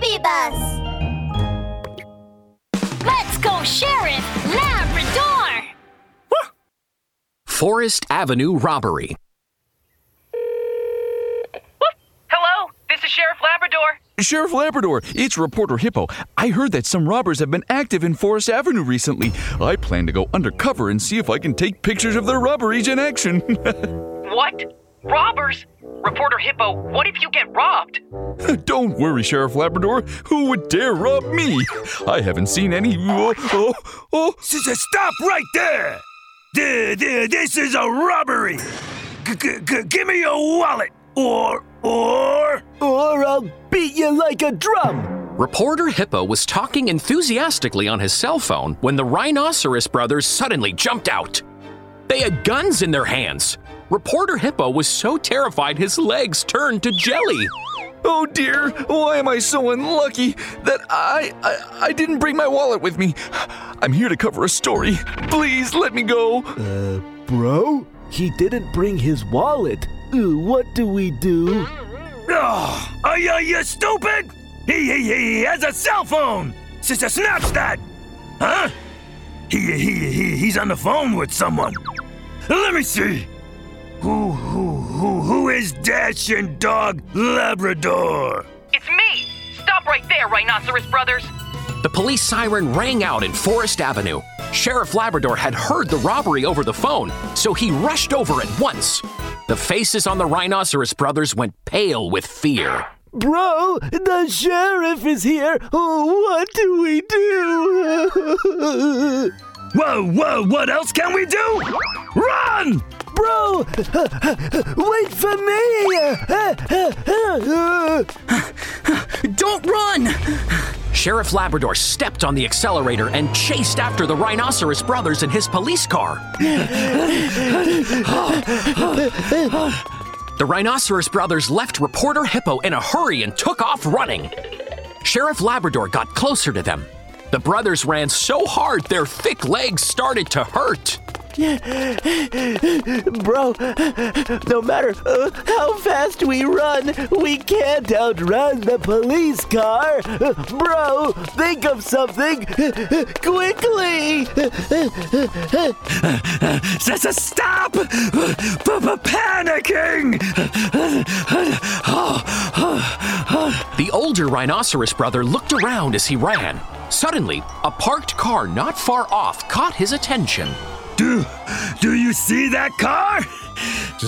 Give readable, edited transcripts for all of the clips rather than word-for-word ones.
baby bus. Let's go, Sheriff Labrador! Forest Avenue robbery. Hello, this is Sheriff Labrador. Sheriff Labrador, it's Reporter Hippo. I heard that some robbers have been active in Forest Avenue recently. I plan to go undercover and see if I can take pictures of their robberies in action. What? Robbers? Reporter Hippo, what if you get robbed? Don't worry, Sheriff Labrador. Who would dare rob me? I haven't seen any... Stop right there! This is a robbery! Give me your wallet, or I'll beat you like a drum! Reporter Hippo was talking enthusiastically on his cell phone when the Rhinoceros Brothers suddenly jumped out. They had guns in their hands. Reporter Hippo was so terrified his legs turned to jelly. Oh dear, why am I so unlucky that I didn't bring my wallet with me? I'm here to cover a story. Please let me go. Bro? He didn't bring his wallet. What do we do? Oh, are you stupid? He has a cell phone. Snaps that. Huh? He's on the phone with someone. Let me see. Who is Dashing Dog Labrador? It's me! Stop right there, Rhinoceros Brothers! The police siren rang out in Forest Avenue. Sheriff Labrador had heard the robbery over the phone, so he rushed over at once. The faces on the Rhinoceros Brothers went pale with fear. Bro, the sheriff is here! Oh, what do we do? Whoa, what else can we do? Run! Bro, wait for me! Don't run! Sheriff Labrador stepped on the accelerator and chased after the Rhinoceros Brothers in his police car. The Rhinoceros Brothers left Reporter Hippo in a hurry and took off running. Sheriff Labrador got closer to them. The brothers ran so hard their thick legs started to hurt. Bro, no matter how fast we run, we can't outrun the police car. Bro, think of something quickly. Stop panicking. The older Rhinoceros Brother looked around as he ran. Suddenly, a parked car not far off caught his attention. Do you see that car?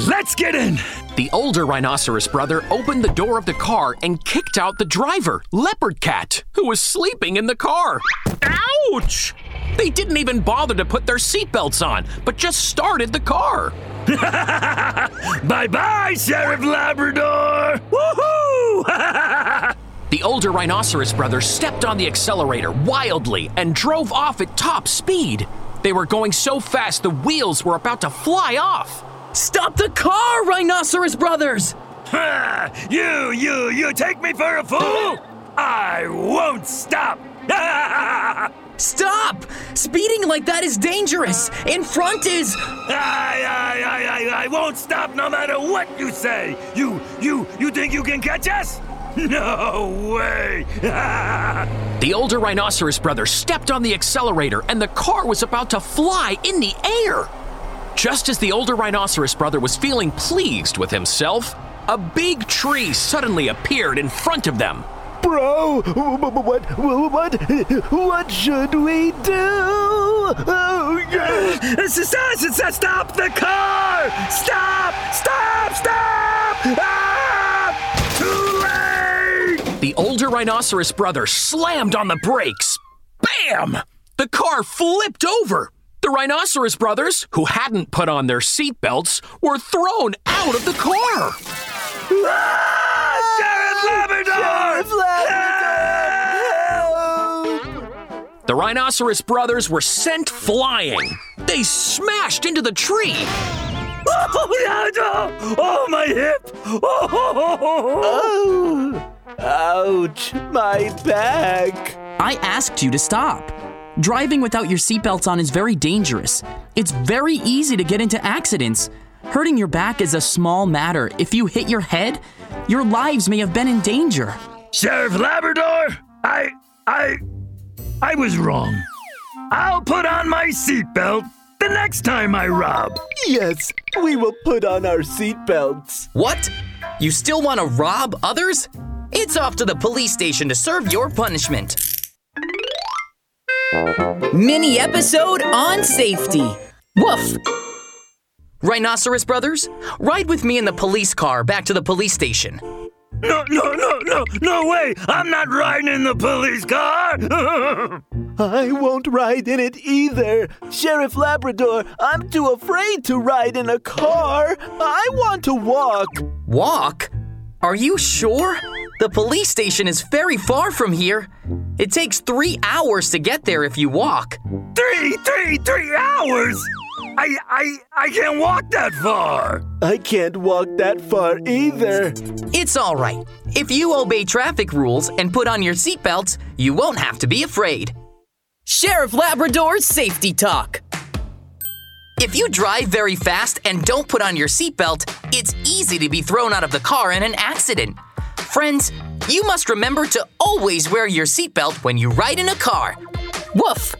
Let's get in! The older Rhinoceros Brother opened the door of the car and kicked out the driver, Leopard Cat, who was sleeping in the car. Ouch! They didn't even bother to put their seatbelts on, but just started the car. Bye-bye, Sheriff Labrador! Woohoo! The older Rhinoceros Brother stepped on the accelerator wildly and drove off at top speed. They were going so fast the wheels were about to fly off. Stop the car, Rhinoceros Brothers! You take me for a fool? I won't stop! Stop! Speeding like that is dangerous. In front is... I won't stop no matter what you say. You think you can catch us? No way! The older Rhinoceros Brother stepped on the accelerator and the car was about to fly in the air. Just as the older Rhinoceros Brother was feeling pleased with himself, a big tree suddenly appeared in front of them. Bro, what should we do? Stop the car! Stop! The older Rhinoceros Brother slammed on the brakes. Bam! The car flipped over. The Rhinoceros Brothers, who hadn't put on their seatbelts, were thrown out of the car. Sheriff Labrador! The Rhinoceros Brothers were sent flying. They smashed into the tree. Oh, my hip! Oh. Ouch, my back. I asked you to stop. Driving without your seatbelts on is very dangerous. It's very easy to get into accidents. Hurting your back is a small matter. If you hit your head, your lives may have been in danger. Sheriff Labrador, I was wrong. I'll put on my seatbelt the next time I rob. Yes, we will put on our seatbelts. What? You still want to rob others? It's off to the police station to serve your punishment. Mini episode on safety. Woof! Rhinoceros Brothers, ride with me in the police car back to the police station. No way! I'm not riding in the police car! I won't ride in it either. Sheriff Labrador, I'm too afraid to ride in a car. I want to walk. Walk? Are you sure? The police station is very far from here. It takes 3 hours to get there if you walk. Three hours? I can't walk that far. I can't walk that far either. It's all right. If you obey traffic rules and put on your seatbelts, you won't have to be afraid. Sheriff Labrador's Safety Talk. If you drive very fast and don't put on your seatbelt, it's easy to be thrown out of the car in an accident. Friends, you must remember to always wear your seatbelt when you ride in a car. Woof!